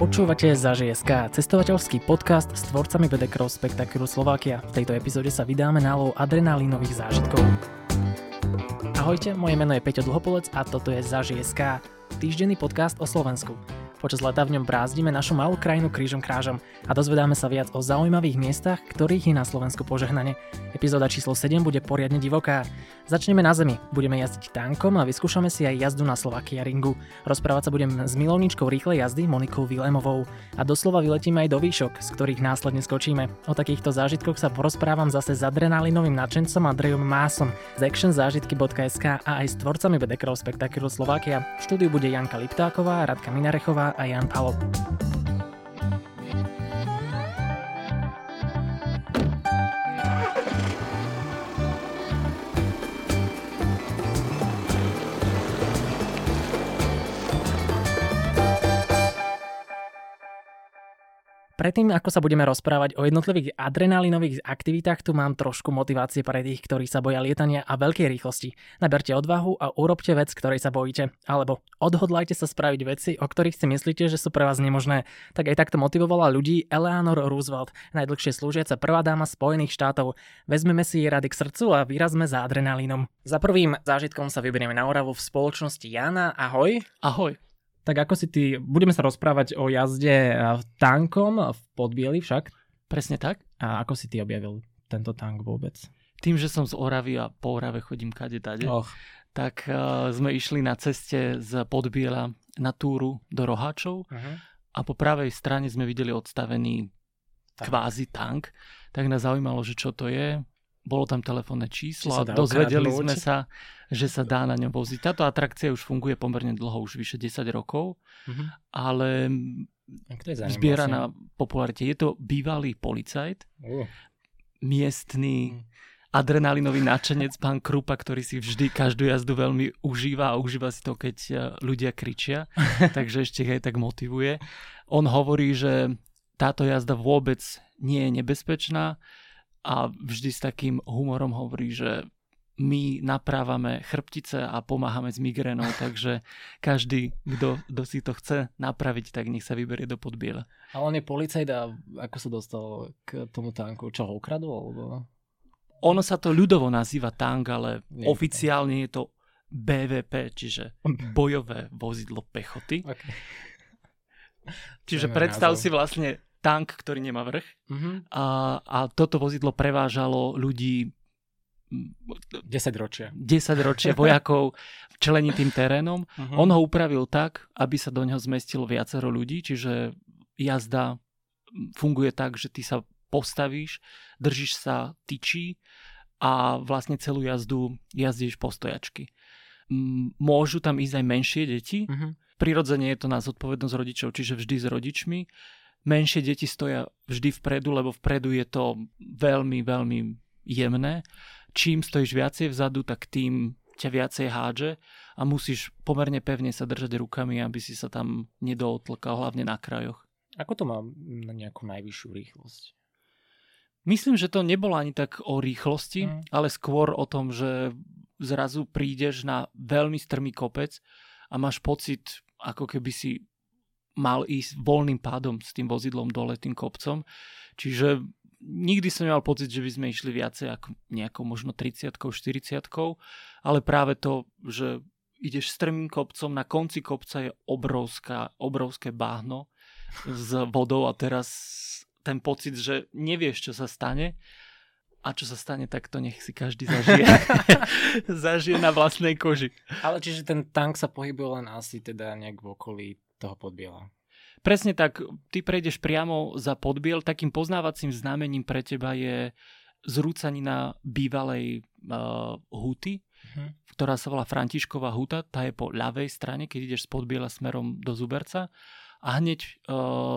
Počúvate Zaži.sk, cestovateľský podcast s tvorcami BD Cross spektakulu Slovakia. V tejto epizóde sa vydáme na lov adrenalínových zážitkov. Ahojte, moje meno je Peťo Dlhopolec a toto je Zaži.sk, týždenný podcast o Slovensku. Počas leta v ňom brázdime našu malú krajinu krížom krážom a dozvedáme sa viac o zaujímavých miestach, ktorých je na Slovensku požehnanie. Epizóda číslo 7 bude poriadne divoká. Začneme na zemi, budeme jazdiť tankom a vyskúšame si aj jazdu na Slovakia Ringu. Rozprávať sa budem s milovničkou rýchlej jazdy Monikou Vilemovou a doslova vyletíme aj do výšok, z ktorých následne skočíme. O takýchto zážitkoch sa porozprávam zase s adrenalinovým nadšencom Andrejom Másom z actionzážitky.sk a aj s tvorcami BD Cross spektakulu Slovakia. V štúdiu bude Janka Liptáková, Radka Minarechová a Jan Palop. Predtým, ako sa budeme rozprávať o jednotlivých adrenalinových aktivitách, tu mám trošku motivácie pre tých, ktorí sa boja lietania a veľkej rýchlosti. Naberte odvahu a urobte vec, ktorej sa bojíte. Alebo odhodlajte sa spraviť veci, o ktorých si myslíte, že sú pre vás nemožné. Tak aj takto motivovala ľudí Eleanor Roosevelt, najdlhšie slúžiaca prvá dáma Spojených štátov. Vezmeme si jej rady k srdcu a vyrazme za adrenalínom. Za prvým zážitkom sa vyberieme na Oravu v spoločnosti Jana. Ahoj. Ahoj. Tak ako si ty, budeme sa rozprávať o jazde tankom v Podbieli však. Presne tak. A ako si ty objavil tento tank vôbec? Tým, že som z Oravy a po Orave chodím kadetade, tak sme išli na ceste z Podbiela na túru do Roháčov a po pravej strane sme videli odstavený kvázi tank. Tak nás zaujímalo, že čo to je. Bolo tam telefónne číslo a dozvedeli sme sa, že sa dá na ňom voziť. Táto atrakcia už funguje pomerne dlho, už vyše 10 rokov, ale zbiera na popularite. Je to bývalý policajt, miestny adrenalinový nadšenec, pán Krupa, ktorý si vždy každú jazdu veľmi užíva a užíva si to, keď ľudia kričia, takže ešte aj tak motivuje. On hovorí, že táto jazda vôbec nie je nebezpečná, a vždy s takým humorom hovorí, že my naprávame chrbtice a pomáhame s migrénou, takže každý, kto si to chce napraviť, tak nech sa vyberie do Podbiela. Ale on je policajt a ako sa dostal k tomu tanku? Čo ho ukradol? Alebo... Ono sa to ľudovo nazýva tank, ale oficiálne je to BVP, čiže bojové vozidlo pechoty. Okay. Čiže predstav si vlastne tank, ktorý nemá vrch a toto vozidlo prevážalo ľudí 10 ročia vojakov členitým terénom. On ho upravil tak, aby sa do neho zmestilo viacero ľudí, čiže jazda funguje tak, že ty sa postavíš, držíš sa tyčí a vlastne celú jazdu jazdíš po stojačky. Môžu tam ísť aj menšie deti. Prirodzene je to na zodpovednosť rodičov, čiže vždy s rodičmi. Menšie deti stoja vždy vpredu, lebo vpredu je to veľmi, veľmi jemné. Čím stojíš viacej vzadu, tak tým ťa viacej hádže a musíš pomerne pevne sa držať rukami, aby si sa tam nedootlkal, hlavne na krajoch. Ako to má na nejakú najvyššiu rýchlosť? Myslím, že to nebolo ani tak o rýchlosti, ale skôr o tom, že zrazu prídeš na veľmi strmý kopec a máš pocit, ako keby si mal ísť voľným pádom s tým vozidlom dole, tým kopcom. Čiže nikdy som nemal pocit, že by sme išli viacej ako nejakou možno 30-kou, 40-kou, ale práve to, že ideš strmým kopcom, na konci kopca je obrovské bahno s vodou a teraz ten pocit, že nevieš, čo sa stane a čo sa stane, tak to nech si každý zažije. Zažije na vlastnej koži. Ale čiže ten tank sa pohybuje len asi teda nejak v okolí toho Podbiela. Presne tak, ty prejdeš priamo za Podbiel, takým poznávacím znamením pre teba je zrúcanina bývalej huty, ktorá sa volá Františková huta, tá je po ľavej strane, keď ideš z Podbiela smerom do Zuberca a hneď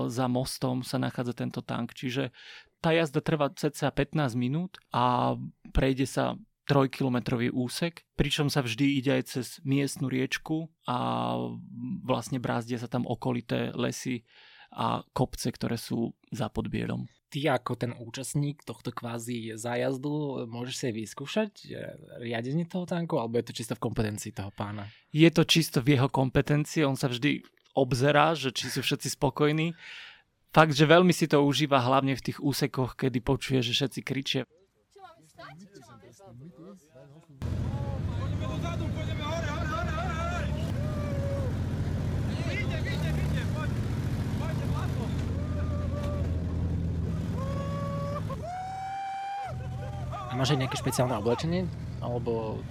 za mostom sa nachádza tento tank, čiže tá jazda trvá cca 15 minút a prejde sa 3-kilometrový úsek, pričom sa vždy ide aj cez miestnu riečku a vlastne brázdia sa tam okolité lesy a kopce, ktoré sú za Podbielom. Ty ako ten účastník tohto kvázi zájazdu môžeš si vyskúšať riadenie toho tanku, alebo je to čisto v kompetencii toho pána? Je to čisto v jeho kompetencii, on sa vždy obzerá, že či sú všetci spokojní. Fakt, že veľmi si to užíva, hlavne v tých úsekoch, kedy počuje, že všetci kričia. Čo máme vstať? Čo máme vstať? Poďme dozadu, poďme hore, hore, hore, hore, hore! Vyjde, vyjde, vyjde, poď! Poďte vláko! A máš aj nejaké špeciálne oblečenie? Alebo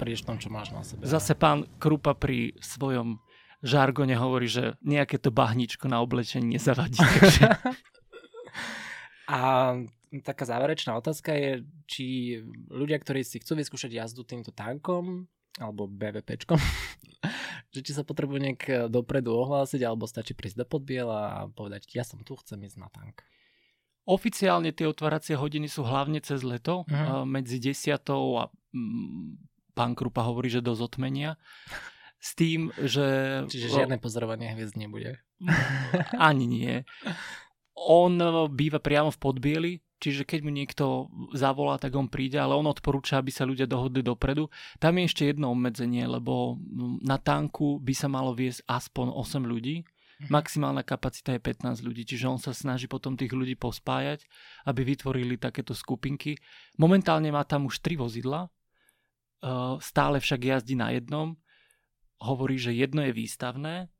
prídeš v tom, čo máš na sebe? Zase pán Krupa pri svojom žargone hovorí, že nejaké to bahničko na oblečenie nezavadí. A taká záverečná otázka je, či ľudia, ktorí si chcú vyskúšať jazdu týmto tankom, alebo BVPčkom, že či sa potrebujú nejak dopredu ohlásiť, alebo stačí prísť do Podbiela a povedať, ja som tu, chcem ísť na tank. Oficiálne tie otváracie hodiny sú hlavne cez leto, medzi 10:00 a pán Krupa hovorí, že do zotmenia. S tým, že... Čiže žiadne pozorovanie hviezd nebude. Ani nie. On býva priamo v Podbieli, čiže keď mu niekto zavolá, tak on príde, ale on odporúča, aby sa ľudia dohodli dopredu. Tam je ešte jedno obmedzenie, lebo na tanku by sa malo viesť aspoň 8 ľudí. Maximálna kapacita je 15 ľudí, čiže on sa snaží potom tých ľudí pospájať, aby vytvorili takéto skupinky. Momentálne má tam už 3 vozidla, stále však jazdí na jednom. Hovorí, že jedno je výstavné,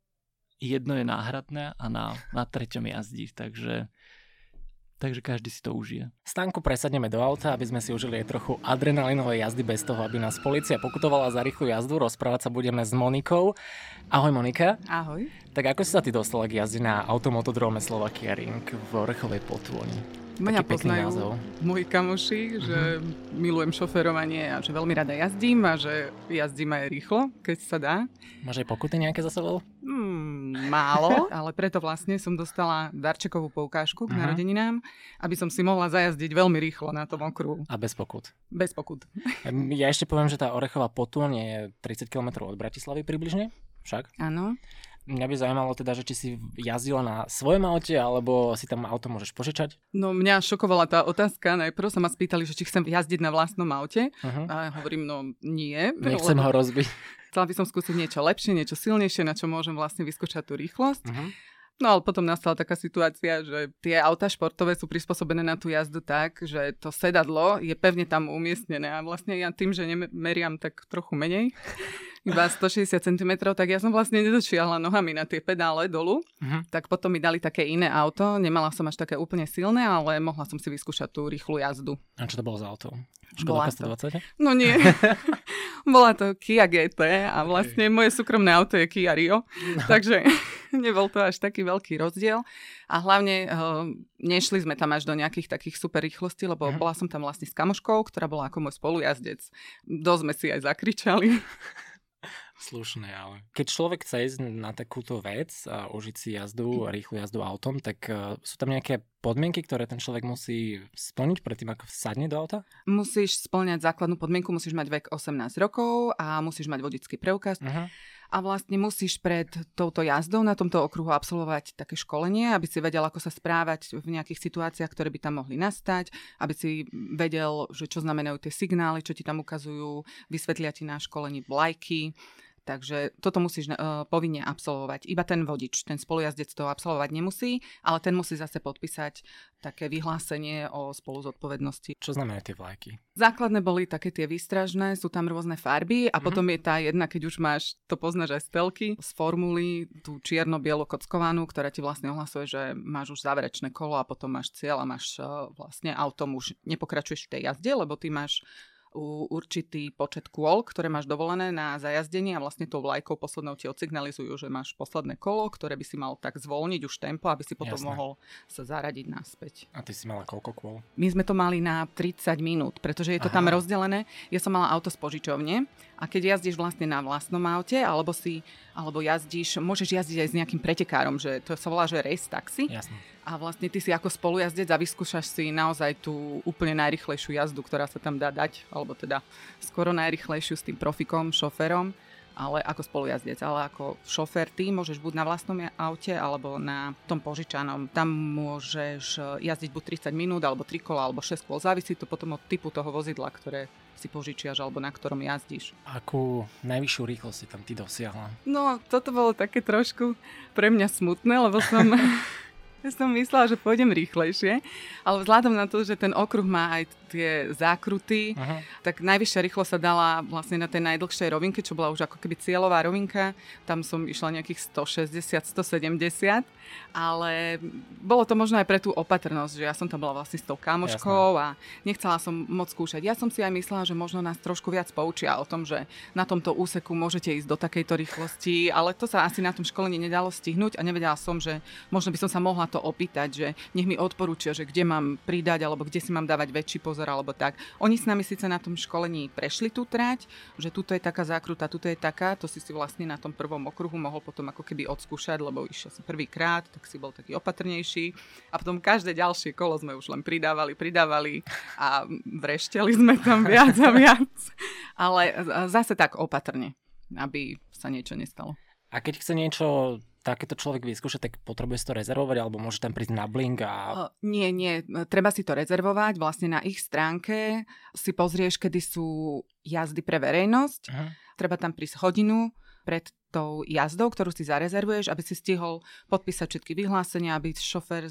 jedno je náhradné a na treťom jazdí, takže každý si to užije. Stánku presadneme do auta, aby sme si užili aj trochu adrenalinovej jazdy bez toho, aby nás polícia pokutovala za rýchlu jazdu. Rozprávať sa budeme s Monikou. Ahoj Monika. Ahoj. Tak ako si sa ty dostala k jazde na automotodrome Slovakia Ring v Orechovej Potôni? Mňa poznajú moji kamoši, že milujem šoferovanie a že veľmi rada jazdím a že jazdím aj rýchlo, keď sa dá. Máš aj pokuty nejaké za sebou? Málo, ale preto vlastne som dostala darčekovú poukážku k narodeninám, aby som si mohla zajazdiť veľmi rýchlo na tom okruhu. A bez pokut? Bez pokut. Ja ešte poviem, že tá Orechová Potôň je 30 km od Bratislavy približne, však? Áno. Mňa by zaujímalo teda, že či si jazdila na svojom aute, alebo si tam auto môžeš požičať? No mňa šokovala tá otázka. Najprv sa ma spýtali, že či chcem jazdiť na vlastnom aute. A hovorím, no nie. Nechcem ho rozbiť. Chcela by som skúsiť niečo lepšie, niečo silnejšie, na čo môžem vlastne vyskúšať tú rýchlosť. No ale potom nastala taká situácia, že tie autá športové sú prispôsobené na tú jazdu tak, že to sedadlo je pevne tam umiestnené a vlastne ja tým, že meriam tak trochu menej, iba 160 cm, tak ja som vlastne nedočiahla nohami na tie pedále dolu, tak potom mi dali také iné auto, nemala som až také úplne silné, ale mohla som si vyskúšať tú rýchlu jazdu. A čo to bolo za auto? Škoda 120? No nie. Bola to Kia GT a vlastne moje súkromné auto je Kia Rio, takže... Nebol to až taký veľký rozdiel a hlavne nešli sme tam až do nejakých takých super rýchlostí, lebo bola som tam vlastne s kamoškou, ktorá bola ako môj spolujazdec. Dosť sme si aj zakričali. Slušné, ale keď človek chce ísť na takúto vec a užiť si jazdu, rýchlu jazdu autom, tak sú tam nejaké podmienky, ktoré ten človek musí splniť predtým, ako sadne do auta? Musíš spĺňať základnú podmienku, musíš mať vek 18 rokov a musíš mať vodičský preukaz. A vlastne musíš pred touto jazdou na tomto okruhu absolvovať také školenie, aby si vedel, ako sa správať v nejakých situáciách, ktoré by tam mohli nastať, aby si vedel, že čo znamenajú tie signály, čo ti tam ukazujú, vysvetlia ti na školení vlajky. Takže toto musíš povinne absolvovať. Iba ten vodič, ten spolujazdec toho absolvovať nemusí, ale ten musí zase podpísať také vyhlásenie o spoluzodpovednosti. Čo znamená tie vlajky? Základné boli také tie výstražné, sú tam rôzne farby a potom je tá jedna, keď už máš, to poznáš aj z telky, z formuly, tú čierno-bielo kockovanú, ktorá ti vlastne ohlasuje, že máš už záverečné kolo a potom máš cieľ a máš vlastne autom už nepokračuješ v tej jazde, lebo ty máš určitý počet kôl, ktoré máš dovolené na zajazdenie a vlastne tou vlajkou poslednou ti odsignalizujú, že máš posledné kolo, ktoré by si mal tak zvolniť už tempo, aby si potom mohol sa zaradiť naspäť. A ty si mala koľko kôl? My sme to mali na 30 minút, pretože je to tam rozdelené. Ja som mala auto z požičovne a keď jazdíš vlastne na vlastnom aute, alebo jazdíš, môžeš jazdiť aj s nejakým pretekárom, že to sa volá, že race taxi. Jasné. A vlastne ty si ako spolujazdec a vyskúšaš si naozaj tú úplne najrýchlejšiu jazdu, ktorá sa tam dá dať, alebo teda skoro najrýchlejšiu s tým profikom, šoférom, ale ako spolujazdec. Ale ako šofér ty môžeš buď na vlastnom aute, alebo na tom požičanom. Tam môžeš jazdiť buď 30 minút, alebo 3 kola, alebo 6 kôl. Závisí to potom od typu toho vozidla, ktoré si požičiaš alebo na ktorom jazdíš. Akú najvyššiu rýchlosť si tam ty dosiahla? No, toto bolo také trošku pre mňa smutné, lebo som, som myslela, že pôjdem rýchlejšie, ale vzhľadom na to, že ten okruh má aj tie zákruty, uh-huh, tak najvyššia rýchlosť sa dala vlastne na tej najdlhšej rovinke, čo bola už ako keby cieľová rovinka. Tam som išla nejakých 160, 170, ale bolo to možno aj pre tú opatrnosť, že ja som tam bola vlastne s tou kamoškou a nechcela som moc skúšať. Ja som si aj myslela, že možno nás trošku viac poučia o tom, že na tomto úseku môžete ísť do takejto rýchlosti, ale to sa asi na tom školení nedalo stihnúť a nevedela som, že možno by som sa mohla to opýtať, že nech mi odporúčia, že kde mám pridať alebo kde si mám dávať väčší pozor alebo tak. Oni s nami síce na tom školení prešli tú trať, že tuto je taká zákruta, tuto je taká, to si vlastne na tom prvom okruhu mohol potom ako keby odskúšať, lebo išiel som prvýkrát, tak si bol taký opatrnejší. A potom každé ďalšie kolo sme už len pridávali a vrešteli sme tam viac a viac. Ale zase tak opatrne, aby sa niečo nestalo. A keď chce niečo takéto človek vyskúša, tak potrebuje to rezervovať alebo môže tam prísť na blink a... Nie, treba si to rezervovať. Vlastne na ich stránke si pozrieš, kedy sú jazdy pre verejnosť. Uh-huh. Treba tam prísť hodinu pred tou jazdou, ktorú si zarezervuješ, aby si stihol podpísať všetky vyhlásenia, aby šofér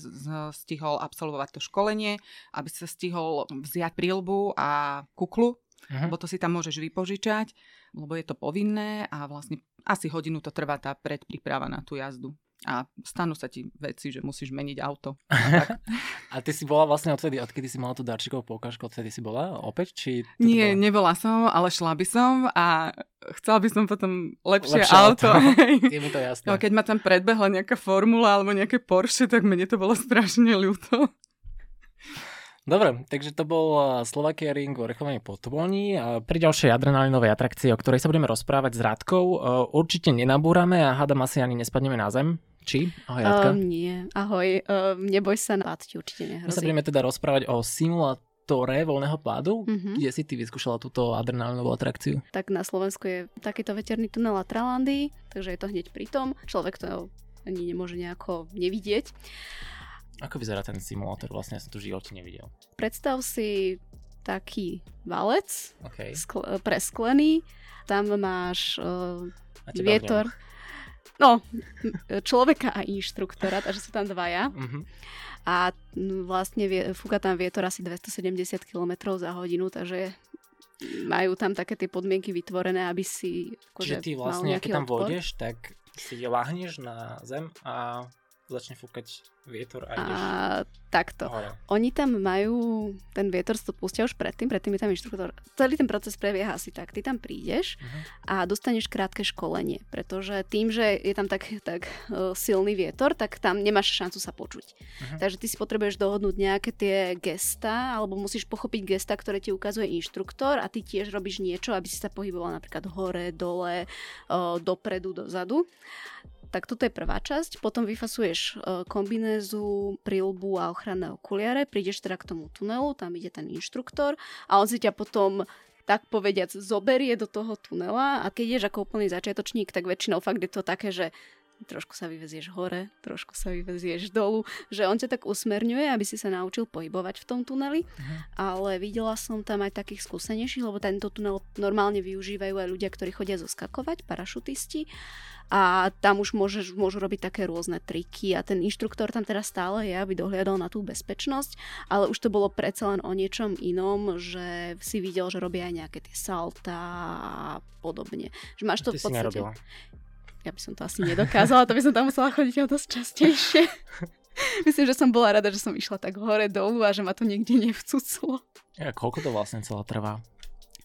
stihol absolvovať to školenie, aby sa stihol vziať príľbu a kuklu, uh-huh, lebo to si tam môžeš vypožičať, lebo je to povinné a vlastne asi hodinu to trvá tá predpríprava na tú jazdu. A stanú sa ti veci, že musíš meniť auto. A ty si bola vlastne odtedy, odkedy si mala tú darčekovú poukážku, odtedy si bola opäť? Či nie, bola? Nebola som, ale šla by som a chcela by som potom lepšie auto. Je mi to jasné. No, keď ma tam predbehla nejaká formula alebo nejaké Porsche, tak mne to bolo strašne ľúto. Dobre, takže to bol Slovakia Ring v Orechovej Potôni. Pri ďalšej adrenalinovej atrakcii, o ktorej sa budeme rozprávať s Radkou, určite nenabúrame a hádam asi ani nespadneme na zem. Či? Ahoj, Radka. Nie, ahoj. Neboj sa, pád ti určite nehrozí. My sa budeme teda rozprávať o simulátore voľného pádu. Mm-hmm. Kde si ty vyskúšala túto adrenalinovú atrakciu? Tak na Slovensku je takýto veterný tunel Atralandy, takže je to hneď pritom. Človek to ani nemôže nejako nevidieť. Ako vyzerá ten simulátor? Vlastne ja som tu v živote nevidel. Predstav si taký valec, okay, presklený. Tam máš vietor. No, človeka a inštruktora, takže sú tam dvaja. Mm-hmm. A vlastne fúka tam vietor asi 270 km za hodinu, takže majú tam také tie podmienky vytvorené, aby si... Čiže ty vlastne, keď tam vôjdeš, tak si láhneš na zem a... začne fúkať vietor a ideš. A takto. Hore. Oni tam majú, ten vietor si to pustia už predtým je tam inštruktor. Celý ten proces prebieha asi tak. Ty tam prídeš, uh-huh, a dostaneš krátke školenie, pretože tým, že je tam tak silný vietor, tak tam nemáš šancu sa počuť. Uh-huh. Takže ty si potrebuješ dohodnúť nejaké tie gestá, alebo musíš pochopiť gestá, ktoré ti ukazuje inštruktor a ty tiež robíš niečo, aby si sa pohybovala napríklad hore, dole, dopredu, dozadu. Tak toto je prvá časť, potom vyfasuješ kombinézu, prilbu a ochranné okuliare, prídeš teda k tomu tunelu, tam ide ten inštruktor a on si ťa potom, tak povediac, zoberie do toho tunela a keď ideš ako úplný začiatočník, tak väčšinou fakt je to také, že trošku sa vyvezieš hore, trošku sa vyvezieš dolu, že on ťa tak usmerňuje, aby si sa naučil pohybovať v tom tuneli, uh-huh, ale videla som tam aj takých skúsenejších, lebo tento tunel normálne využívajú aj ľudia, ktorí chodia zoskakovať, parašutisti a tam už môžu robiť také rôzne triky a ten inštruktor tam teda stále je, aby dohliadal na tú bezpečnosť, ale už to bolo predsa len o niečom inom, že si videl, že robia aj nejaké tie salta a podobne. Že máš to v podstate... Ja by som to asi nedokázala, to by som tam musela chodiť o dosť častejšie. Myslím, že som bola rada, že som išla tak hore dolu a že ma to niekde nevcuclo. A koľko to vlastne celá trvá?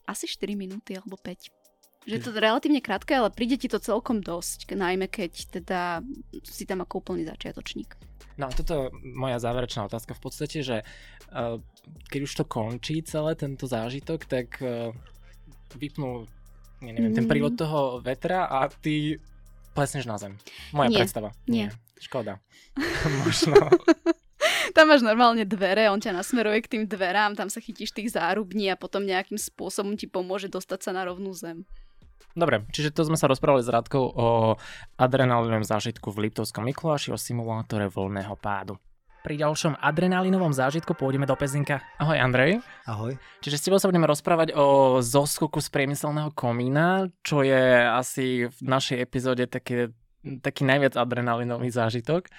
Asi 4 minúty alebo 5. Že je to relatívne krátke, ale príde ti to celkom dosť, najmä keď teda si tam ako úplný začiatočník. No a toto je moja záverečná otázka v podstate, že keď už to končí celé tento zážitok, tak vypnú, ten prívod toho vetra a ty... Plesneš na zem. Moja predstava. Nie. Škoda. Možno. Tam máš normálne dvere, on ťa nasmeruje k tým dverám, tam sa chytíš tých zárubní a potom nejakým spôsobom ti pomôže dostať sa na rovnú zem. Dobre, čiže to sme sa rozprávali s Radkou o adrenalinovom zážitku v Liptovskom Mikuláši, o simulátore voľného pádu. Pri ďalšom adrenalinovom zážitku pôjdeme do Pezinka. Ahoj Andrej. Ahoj. Čiže s tebou sa budeme rozprávať o zoskoku z priemyselného komína, čo je asi v našej epizóde taký najviac adrenalinový zážitok.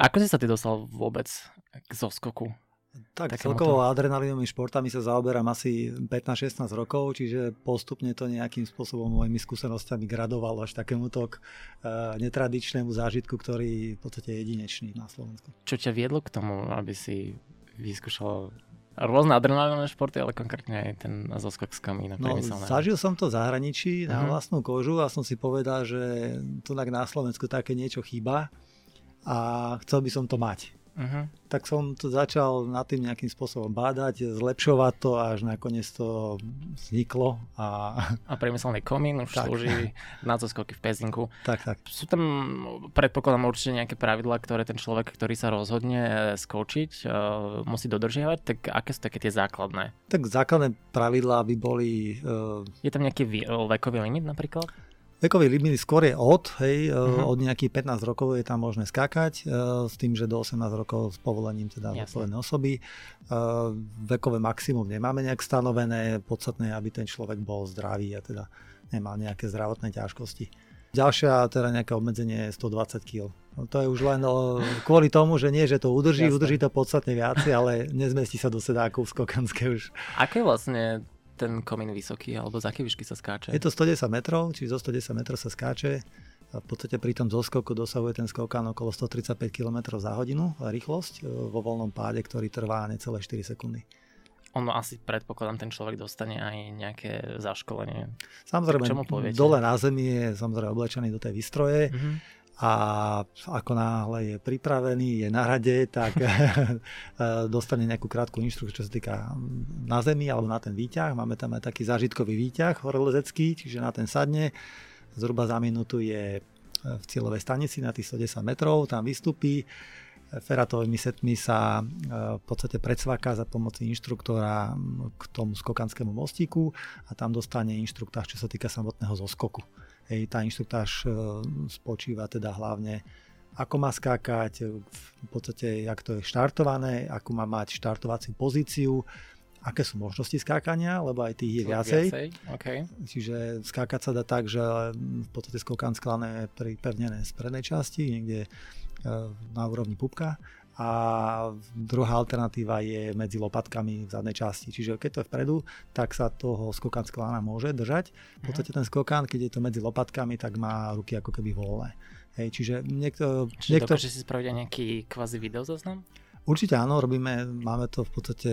Ako si sa ty dostal vôbec k zoskoku? Tak celkovo adrenalinovými športami sa zaoberám asi 15-16 rokov, čiže postupne to nejakým spôsobom mojimi skúsenostiami gradovalo až takémuto netradičnému zážitku, ktorý v podstate je jedinečný na Slovensku. Čo ťa viedlo k tomu, aby si vyskúšal rôzne adrenalinové športy, ale konkrétne aj ten zoskok z komína? No, zažil som to v zahraničí na vlastnú kožu a som si povedal, že tu na Slovensku také niečo chýba a chcel by som to mať. Tak som to začal nad tým nejakým spôsobom bádať, zlepšovať to a až nakoniec to vzniklo. A priemyselný komín už slúži na zoskoky v Pezinku. Tak. Sú tam, predpokladám, určite nejaké pravidlá, ktoré ten človek, ktorý sa rozhodne skočiť, musí dodržiavať. Tak aké sú také tie základné? Tak základné pravidlá by boli... Je tam nejaký vekový limit napríklad? Vekový limit skôr je od nejakých 15 rokov je tam možné skákať, s tým, že do 18 rokov s povolením teda zodpovednej osoby. Vekové maximum nemáme nejak stanovené, podstatné, aby ten človek bol zdravý a teda nemal nejaké zdravotné ťažkosti. Ďalšia teda nejaké obmedzenie je 120 kg. To je už len kvôli tomu, že nie, že to udrží to podstatne viac, ale nezmestí sa do sedáku v skokanske už. Aké vlastne ten komín vysoký, alebo z aké výšky sa skáče? Je to 110 metrov, čiže zo 110 metrov sa skáče. A v podstate pri tom zoskoku dosahuje ten skokan okolo 135 km za hodinu rýchlosť vo voľnom páde, ktorý trvá necelé 4 sekundy. Ono asi, predpokladám, ten človek dostane aj nejaké zaškolenie. Samozrejme, čo mu poviete? Dole na zemi je samozrejme oblečený do tej výstroje. Mm-hmm. A ako náhle je pripravený, je na rade, tak dostane nejakú krátku inštrukciu, čo sa týka na zemi alebo na ten výťah. Máme tam aj taký zážitkový výťah horolezecký, čiže na ten sadne. Zhruba za minútu je v cieľovej stanici na tých 110 metrov, tam vystupí. Feratovými setmi sa v podstate predsvaká za pomoci inštruktora k tomu skokanskému mostíku a tam dostane inštruktáž, čo sa týka samotného zoskoku. Tá inštruktáž spočíva teda hlavne, ako má skákať, v podstate, jak to je štartované, ako má mať štartovaciu pozíciu, aké sú možnosti skákania, lebo aj tých je viacej. Okay. Čiže skákať sa dá tak, že v podstate skokan sklané je pripevnené z prednej časti, niekde na úrovni pupka a druhá alternatíva je medzi lopatkami v zadnej časti. Čiže keď to je vpredu, tak sa toho skokan z klána môže držať. V podstate ten skokan, keď je to medzi lopatkami, tak má ruky ako keby voľné. Čiže niekto... dokáže si spraviť nejaký kvázi videozaznam? Určite áno, máme to v podstate,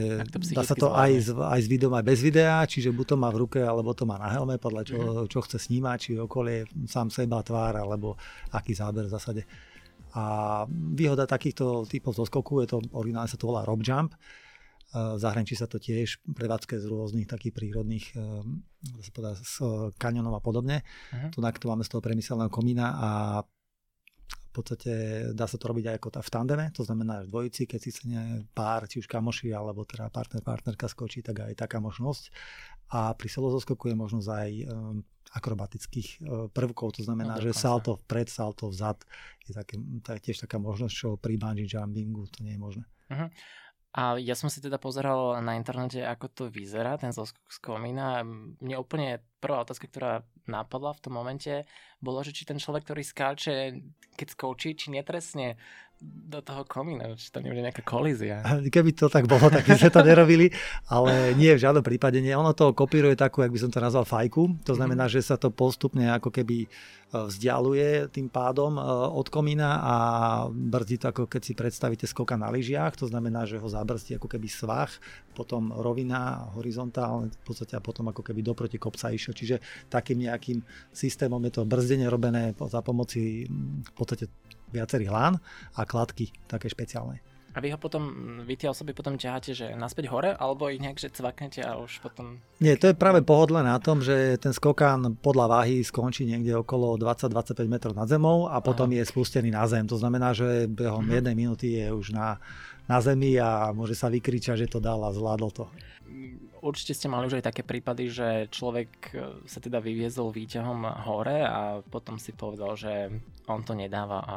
dá sa to aj s videom, aj bez videa, čiže buď to má v ruke, alebo to má na helme, podľa čo chce snímať, či okolie, sám seba, tvár, alebo aký záber v zásade. A výhoda takýchto typov zoskoku je to, originálne sa to volá Rob Jump. V zahraničí sa to tiež prevádzke z rôznych takých prírodných kaňonov a podobne. Tu máme z toho priemyselného komína a v podstate dá sa to robiť aj ako v tandeme, to znamená v dvojici, keď si pár, či už kamoši alebo teda partnerka skočí, tak aj taká možnosť. A pri solozoskoku je možnosť aj akrobatických prvkov, to znamená, že salto vpred, salto vzad je tiež taká možnosť, čo pri bungee jumpingu to nie je možné. Uh-huh. A ja som si teda pozeral na internete, ako to vyzerá, ten zoskok z komína. Mne úplne prvá otázka, ktorá napadla v tom momente, bolo, že či ten človek, ktorý skáče, keď skočí, či netresne do toho komína, či tam nebude nejaká kolízia. Keby to tak bolo, tak by sme to nerobili, ale nie, v žiadnom prípade nie. Ono to kopíruje takú, jak by som to nazval, fajku. To znamená, že sa to postupne ako keby vzdialuje tým pádom od komína a brzdí to, ako keď si predstavíte skoka na lyžiach. To znamená, že ho zabrzdí ako keby svah, potom rovina, horizontálne v podstate a potom ako keby doproti kopca išiel. Čiže takým nejakým systémom je to brzdenie robené za pomoci v podstate viacerých lán a kladky také špeciálne. A vy tie osoby potom ťaháte, že naspäť hore, alebo ich nejak, že cvaknete a už potom... Nie, to je práve pohodlné na tom, že ten skokan podľa váhy skončí niekde okolo 20-25 metrov nad zemou a potom je spustený na zem. To znamená, že behom jednej minúty je už na zemi a môže sa vykričať, že to dal a zvládol to. Určite ste mali už aj také prípady, že človek sa teda vyviezol výťahom hore a potom si povedal, že on to nedáva a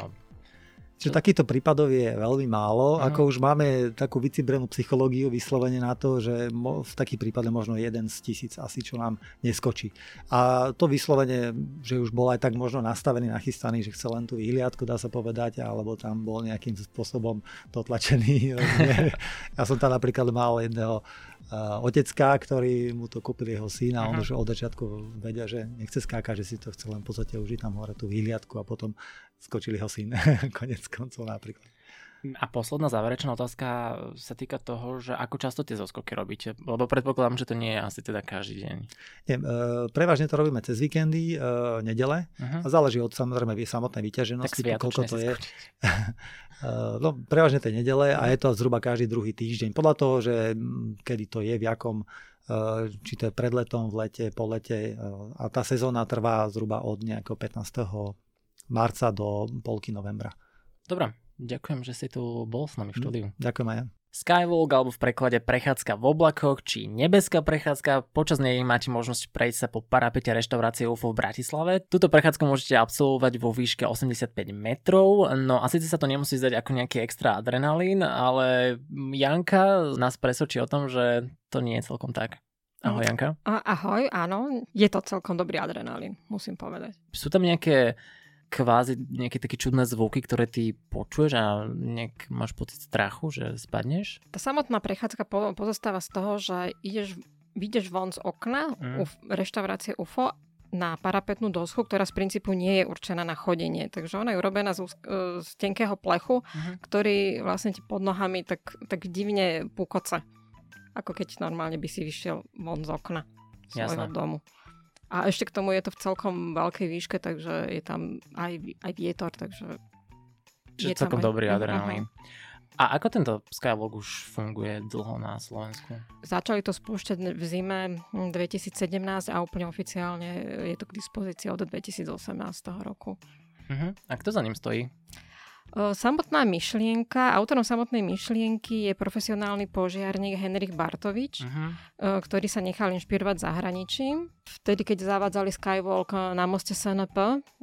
Čiže takýchto prípadov je veľmi málo. Ako už máme takú vycibrenú psychológiu vyslovene na to, že v takých prípadoch možno 1 z 1000 asi, čo nám neskočí. A to vyslovene, že už bol aj tak možno nastavený, nachystaný, že chce len tú vyhliadku, dá sa povedať, alebo tam bol nejakým spôsobom dotlačený. Ja som tam napríklad mal jedného otecka, ktorý mu to kúpil jeho syn a on už od začiatku vedia, že nechce skákať, že si to chce len v podstate užiť tam hore tú vyhliadku a potom skočili ho syn, konec koncov napríklad. A posledná záverečná otázka sa týka toho, že ako často tie zoskoky robíte? Lebo predpokladám, že to nie je asi teda každý deň. Prevažne to robíme cez víkendy, nedele. A záleží od samozrejme samotnej vyťaženosti, koľko to je. No, prevažne to je nedele a je to zhruba každý druhý týždeň. Podľa toho, že kedy to je, v jakom, či to je pred letom, v lete, po lete. A tá sezóna trvá zhruba od nejakého 15. marca do polky novembra. Dobre, ďakujem, že si tu bol s nami v štúdiu. Ďakujem aj ja. Skywalk, alebo v preklade prechádzka v oblakoch, či nebeská prechádzka, počas nej máte možnosť prejsť sa po parapete reštaurácie UFO v Bratislave. Túto prechádzku môžete absolvovať vo výške 85 metrov, no a síce sa to nemusí zdať ako nejaký extra adrenalín, ale Janka nás presvedčí o tom, že to nie je celkom tak. Ahoj, Janka. Ahoj, áno, je to celkom dobrý adrenalín, musím povedať. Sú tam nejaké kvázi nejaké také čudné zvuky, ktoré ty počuješ a nejak máš pocit strachu, že spadneš? Tá samotná prechádzka pozostáva z toho, že vyjdeš von z okna reštaurácie UFO na parapetnú dosku, ktorá z princípu nie je určená na chodenie. Takže ona je urobená z tenkého plechu, ktorý vlastne ti pod nohami tak divne pukoce. Ako keď normálne by si vyšiel von z okna svojho domu. A ešte k tomu je to v celkom veľkej výške, takže je tam aj vietor, takže... Čiže je celkom tam dobrý adrenalín. A ako tento Skywalk už funguje dlho na Slovensku? Začali to spúšťať v zime 2017 a úplne oficiálne je to k dispozícii od 2018 roku. A kto za ním stojí? Samotná myšlienka, autorom samotnej myšlienky je profesionálny požiarník Henrik Bartovič, ktorý sa nechal inšpirovať zahraničím. Vtedy, keď zavádzali Skywalk na moste SNP,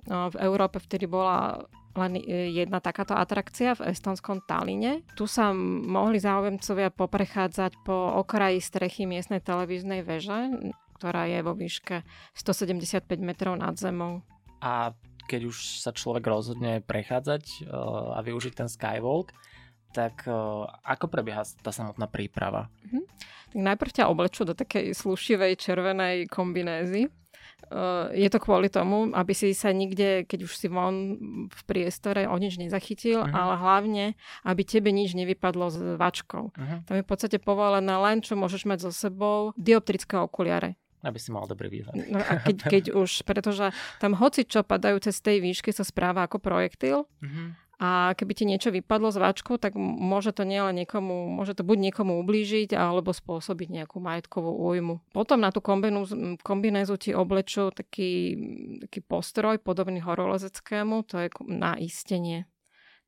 v Európe vtedy bola len jedna takáto atrakcia v estonskom Talíne. Tu sa mohli záujemcovia poprechádzať po okraji strechy miestnej televíznej veže, ktorá je vo výške 175 metrov nad zemou. A keď už sa človek rozhodne prechádzať a využiť ten Skywalk, tak ako prebieha tá samotná príprava? Tak najprv ťa oblečú do takej slušivej červenej kombinézy. Je to kvôli tomu, aby si sa nikde, keď už si von v priestore, o nič nezachytil, ale hlavne, aby tebe nič nevypadlo s váčkou. Tam je v podstate povolené len, čo môžeš mať so sebou, dioptrické okuliare. Aby si mal dobrý výhľad. No a keď už, pretože tam hoci čo padajú cez tej výšky, sa správa ako projektil a keby ti niečo vypadlo z váčku, tak môže to buď niekomu ublížiť, alebo spôsobiť nejakú majetkovú újmu. Potom na tú kombinézu ti oblečú taký postroj podobný horolezeckému, to je na istenie.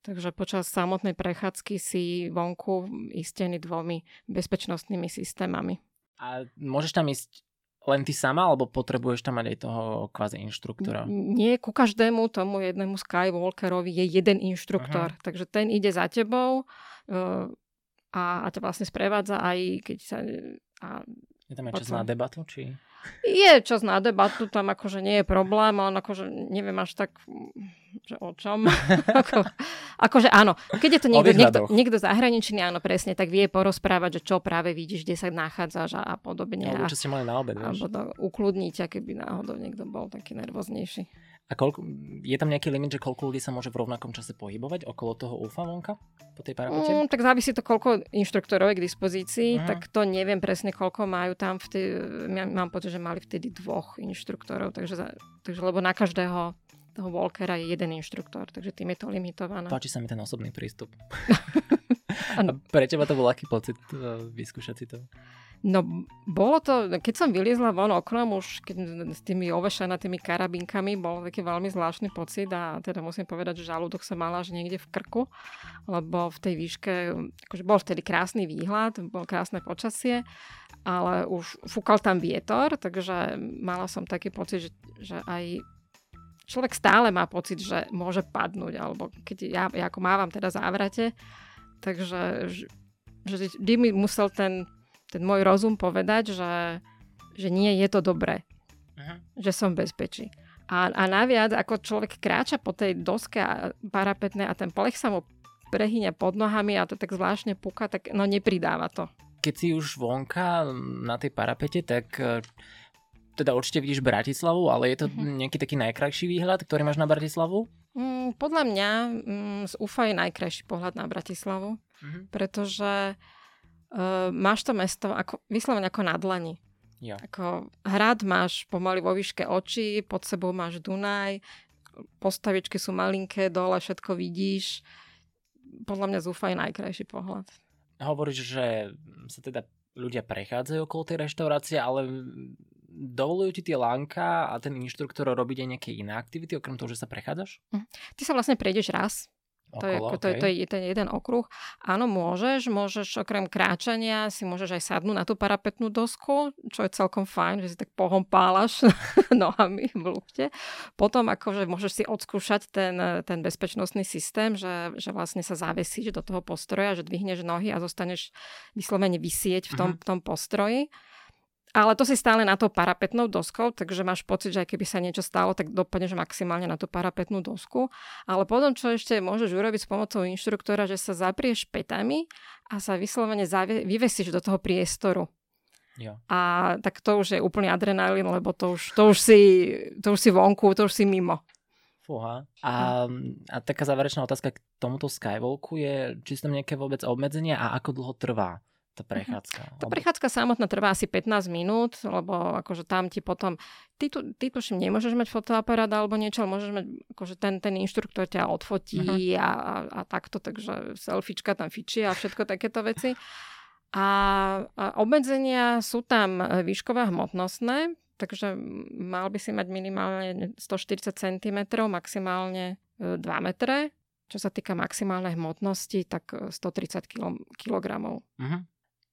Takže počas samotnej prechádzky si vonku istený 2 bezpečnostnými systémami. A môžeš tam ísť len ty sama, alebo potrebuješ tam mať aj toho kvázi inštruktora? Nie, ku každému tomu jednému Skywalkerovi je jeden inštruktor. Takže ten ide za tebou a ťa vlastne sprevádza aj keď sa... Je tam aj čas na debatu, či...? Je čas na debatu, tam akože nie je problém, ale akože neviem až tak, že o čom. akože áno, keď je to niekto zahraničný, áno, presne, tak vie porozprávať, že čo práve vidíš, kde sa nachádzaš a podobne. Alebo čo ste mali na obed, vieš? Alebo ukludniť, aký by náhodou niekto bol taký nervóznejší. A je tam nejaký limit, že koľko ľudí sa môže v rovnakom čase pohybovať okolo toho UFO vonka po tej parapete? Tak závisí to, koľko inštruktorov je k dispozícii, tak to neviem presne, koľko majú tam. Mám pocit, že mali vtedy 2 inštruktorov, takže lebo na každého toho walkera je jeden inštruktor, takže tým je to limitované. Páči sa mi ten osobný prístup. A pre teba to bol aký pocit vyskúšať si to? No, bolo to, keď som vyliezla von oknom už s tými ovešenatými karabinkami, bol taký veľmi zvláštny pocit a teda musím povedať, že žalúdok sa mal až niekde v krku, lebo v tej výške, akože bol vtedy krásny výhľad, bol krásne počasie, ale už fúkal tam vietor, takže mala som taký pocit, že aj človek stále má pocit, že môže padnúť, alebo keď ja ako mávam teda závrate, takže vždy mi musel ten môj rozum povedať, že nie je to dobré, že som v bezpečí. A naviac, ako človek kráča po tej doske parapetnej a ten plech sa mu prehýňa pod nohami a to tak zvláštne puka, tak no nepridáva to. Keď si už vonka na tej parapete, tak teda určite vidíš Bratislavu, ale je to nejaký taký najkrajší výhľad, ktorý máš na Bratislavu? Podľa mňa z UFO je najkrajší pohľad na Bratislavu, pretože máš to mesto ako, vyslovene ako na dlani. Ja. Ako hrad máš pomaly vo výške očí, pod sebou máš Dunaj, postavičky sú malinké, dole všetko vidíš. Podľa mňa Zúfa je najkrajší pohľad. Hovoríš, že sa teda ľudia prechádzajú okolo tej reštaurácie, ale dovolujú ti tie lanka a ten inštruktor robiť aj nejaké iné aktivity, okrem toho, že sa prechádzaš? Ty sa vlastne prejdeš raz. To je ten jeden okruh. Áno, môžeš okrem kráčania si môžeš aj sadnúť na tú parapetnú dosku, čo je celkom fajn, že si tak pohompálaš nohami v lufte. Potom akože môžeš si odskúšať ten bezpečnostný systém, že vlastne sa zavesíš do toho postroja, že dvihneš nohy a zostaneš vyslovene visieť v tom postroji. Ale to si stále na tou parapetnou doskou, takže máš pocit, že aj keby sa niečo stalo, tak dopadneš maximálne na tú parapetnú dosku. Ale potom, čo ešte môžeš urobiť s pomocou inštruktora, že sa zaprieš pätami a sa vyslovene vyvesíš do toho priestoru. Jo. A tak to už je úplný adrenalín, lebo to už si vonku, to už si mimo. Fúha. A taká záverečná otázka k tomuto skywalku je, či sú tam nejaké vôbec obmedzenia a ako dlho trvá? Tá prechádzka samotná trvá asi 15 minút, lebo akože tam ti potom... Ty tuším, nemôžeš mať fotoaparát alebo niečo, ale môžeš mať... Akože ten inštruktor ťa odfotí a takto, takže selfiečka tam fičí a všetko takéto veci. A obmedzenia sú tam výškové hmotnostné, takže mal by si mať minimálne 140 cm, maximálne 2 metre. Čo sa týka maximálnej hmotnosti, tak 130 kg.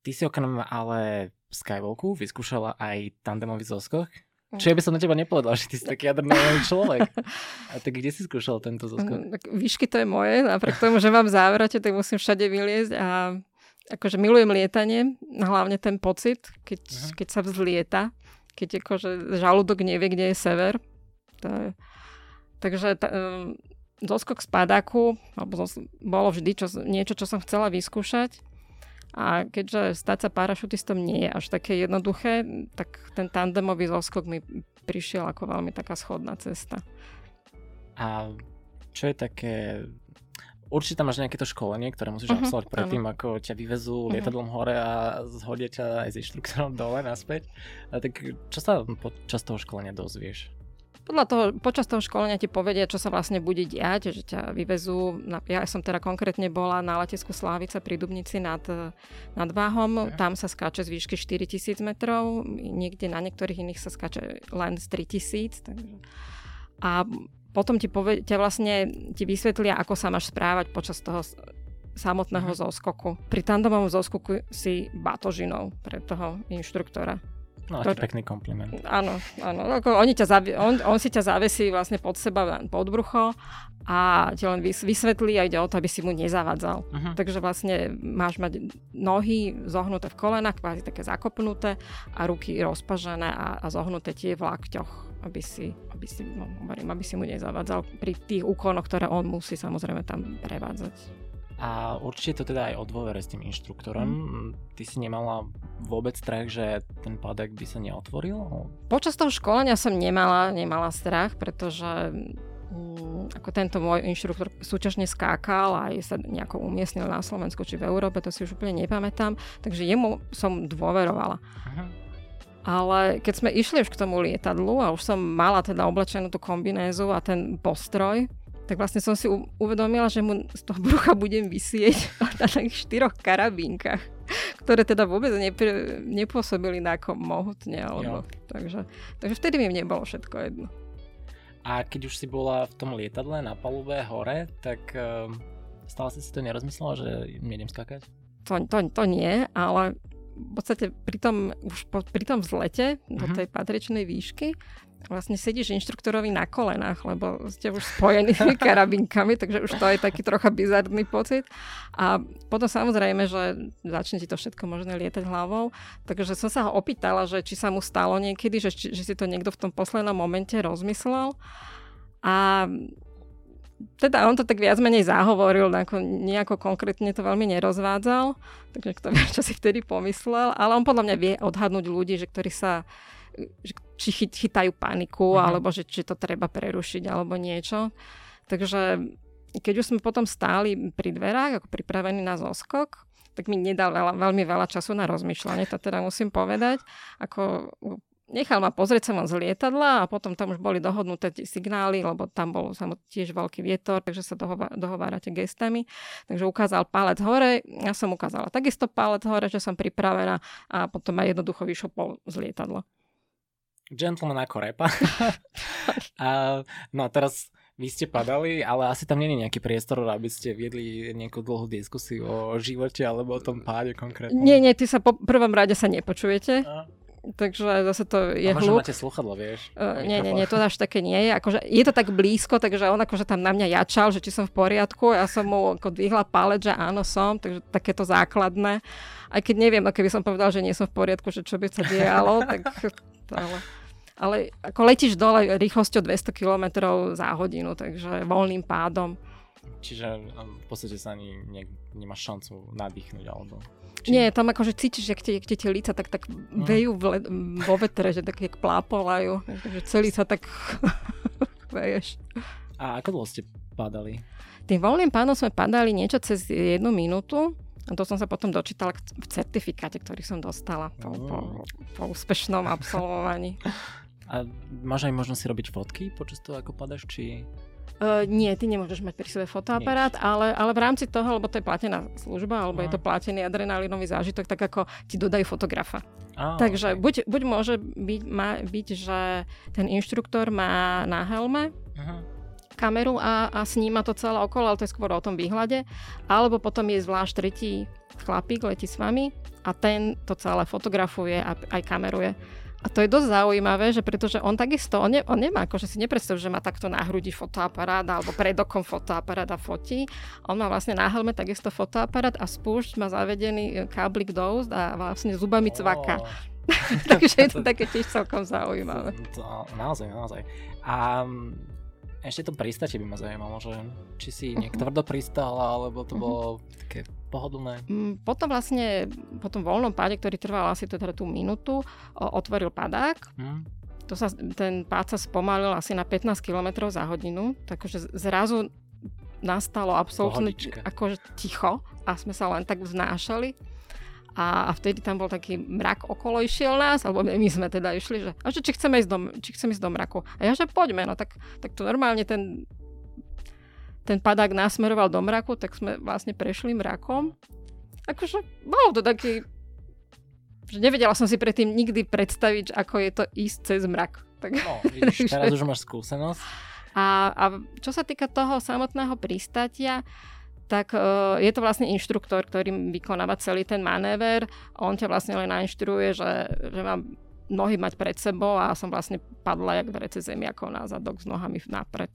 Ty si okrem ale skywalku vyskúšala aj tandemový zoskok? Čo ja by som na teba nepovedala, že ty si taký adrenalínový človek. A tak kde si skúšala tento zoskok? Výšky to je moje, napriek tomu, že mám závrate, tak musím všade vyliezť a akože milujem lietanie, hlavne ten pocit, keď sa vzlieta, keď akože žalúdok nevie, kde je sever. Takže zoskok z padáku, bolo vždy niečo, čo som chcela vyskúšať. A keďže stať sa parašutistom nie je až také jednoduché, tak ten tandemový zoskok mi prišiel ako veľmi taká schodná cesta. A čo je také... Určite tam máš nejaké to školenie, ktoré musíš absolvovať predtým, ako ťa vyvezú lietadlom hore a zhodia ťa aj s inštruktorom dole naspäť. A tak čo sa počas toho školenia dozvieš? Počas toho školenia ti povedia, čo sa vlastne bude diať, že ťa vyvezú. Ja som teda konkrétne bola na letisku Slávica pri Dubnici nad Váhom. Tam sa skáče z výšky 4000 metrov, niekde na niektorých iných sa skáče len z 3000. Takže. A potom ti vysvetlia, ako sa máš správať počas toho samotného zoskoku. Pri tandemovom zoskoku si batožinou pre toho inštruktora. No, aký pekný kompliment. Áno. On si ťa zavesí vlastne pod seba, pod brucho a ti len vysvetlí a ide o to, aby si mu nezavadzal. Takže vlastne máš mať nohy zohnuté v kolenách, kvázi také zakopnuté a ruky rozpažené a zohnuté tie v lakťoch, aby si mu nezavadzal pri tých úkonoch, ktoré on musí samozrejme tam prevádzať. A určite to teda aj o dôvere s tým inštruktorom. Ty si nemala vôbec strach, že ten padák by sa neotvoril? Počas toho školenia som nemala strach, pretože ako tento môj inštruktor súčasne skákal a sa nejako umiestnil na Slovensku či v Európe, to si už úplne nepamätám, takže jemu som dôverovala. Ale keď sme išli už k tomu lietadlu a už som mala teda oblečenú tú kombinézu a ten postroj, tak vlastne som si uvedomila, že mu z toho brucha budem visieť na takých 4 karabínkach, ktoré teda vôbec nepôsobili na mohutne. Alebo, takže vtedy mi nebolo všetko jedno. A keď už si bola v tom lietadle na palube hore, tak stále si to nerozmyslela, že nejdem skákať? To nie, ale v podstate pri tom vzlete do tej patričnej výšky vlastne sedíš inštruktorovi na kolenách, lebo ste už spojení s karabinkami, takže už to je taký trocha bizarný pocit. A potom samozrejme, že začne ti to všetko možné lietať hlavou. Takže som sa ho opýtala, že či sa mu stalo niekedy, že si to niekto v tom poslednom momente rozmyslel. A teda on to tak viac menej zahovoril, nejako konkrétne to veľmi nerozvádzal, takže kto vie, čo si vtedy pomyslel, ale on podľa mňa vie odhadnúť ľudí, či chytajú paniku, alebo že či to treba prerušiť, alebo niečo. Takže keď už sme potom stáli pri dverách, ako pripravení na zoskok, tak mi nedal veľmi veľa času na rozmýšľanie, to teda musím povedať, ako... Nechal ma pozrieť sa von z lietadla a potom tam už boli dohodnuté signály, lebo tam bol tiež veľký vietor, takže sa dohovárate gestami. Takže ukázal palec hore, ja som ukázala takisto palec hore, že som pripravená a potom ma jednoducho vyšopol z lietadla. Gentleman ako repa. No teraz... Vy ste padali, ale asi tam nie je nejaký priestor, aby ste viedli nejakú dlhú diskusiu o živote alebo o tom páde konkrétne. Nie, ty sa po prvom rade sa nepočujete. A? Takže zase to je hluk. Ale že máte slúchadlo, vieš? Nie, to až také nie je. Akože je to tak blízko, takže on akože tam na mňa jačal, že či som v poriadku. Ja som mu ako dvihla palec, že áno som, takže takéto základné. Aj keď neviem, keby som povedal, že nie som v poriadku, že čo by sa dialo, tak... Ale ako letíš dole rýchlosťou 200 km za hodinu, takže voľným pádom. Čiže v podstate sa ani nemáš šancu nadýchnuť alebo... Nie, tam akože cítiš, jak tie líca tak vejú vo vetre, že tak jak plápolajú, že celý sa tak veješ. A ako dlho ste padali? Tým voľným pádom sme padali niečo cez 1 minútu a to som sa potom dočítala v certifikáte, ktorý som dostala po úspešnom absolvovaní. A máš aj možnosť si robiť fotky počas toho, ako padaš, či... Nie, ty nemôžeš mať pri sebe fotoaparát, ale v rámci toho, lebo to je platená služba, alebo je to platený adrenalinový zážitok, tak ako ti dodajú fotografa. Takže buď môže byť, že ten inštruktor má na helme kameru a sníma to celé okolo, ale to je skôr o tom výhľade, alebo potom je zvlášť tretí chlapík, letí s vami a ten to celé fotografuje a aj kameruje. A to je dosť zaujímavé, že pretože on takisto, on nemá, akože si nepredstav, že má takto na hrudi fotoaparát alebo pred okom fotoaparát a fotí. On má vlastne na helme takisto fotoaparát a spúšť má zavedený káblik do úst a vlastne zubami cvaka. Takže je to také tiež celkom zaujímavé. To, naozaj. A ešte to pristátie by ma zaujímalo, že či si niekto tvrdo pristal, alebo to bolo také... pohodlné. Potom vlastne po tom voľnom páde, ktorý trval asi teda tú minútu, otvoril padák. Ten pád sa spomalil asi na 15 km za hodinu, takže zrazu nastalo absolútne akože ticho a sme sa len tak vznášali. A vtedy tam bol taký mrak okolo, išiel nás, alebo my sme teda išli, že či chceme ísť do mraku. A ja, že poďme, no tak to normálne ten padák nasmeroval do mraku, tak sme vlastne prešli mrakom. Akože bolo to taký... Že nevedela som si predtým nikdy predstaviť, ako je to ísť cez mrak. Tak, no, vidíš, teraz už máš skúsenosť. A čo sa týka toho samotného pristátia, tak je to vlastne inštruktor, ktorý vykonáva celý ten manéver. On ťa vlastne len nainštruuje, že mám nohy mať pred sebou a som vlastne padla jak vrece zemiakov na zadok s nohami napred.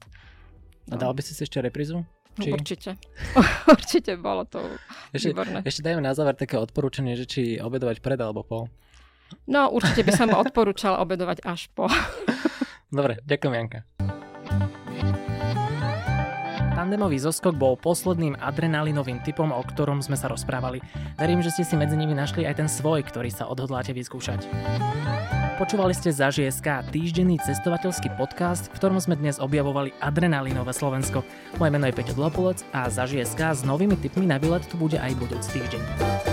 No. A dal by si ešte reprízu? Či... Určite. Určite, bolo to výborné. Ešte dajme na záver také odporúčanie, že či obedovať pred alebo po. No, určite by som odporúčala obedovať až po. Dobre, ďakujem, Janka. Tandemový zoskok bol posledným adrenalinovým typom, o ktorom sme sa rozprávali. Verím, že ste si medzi nimi našli aj ten svoj, ktorý sa odhodláte vyskúšať. Počúvali ste Zaži.sk, týždenný cestovateľský podcast, v ktorom sme dnes objavovali adrenalinové Slovensko. Moje meno je Peťo Dlhopolec a Zaži.sk s novými tipmi na výlet tu bude aj budúci týždeň.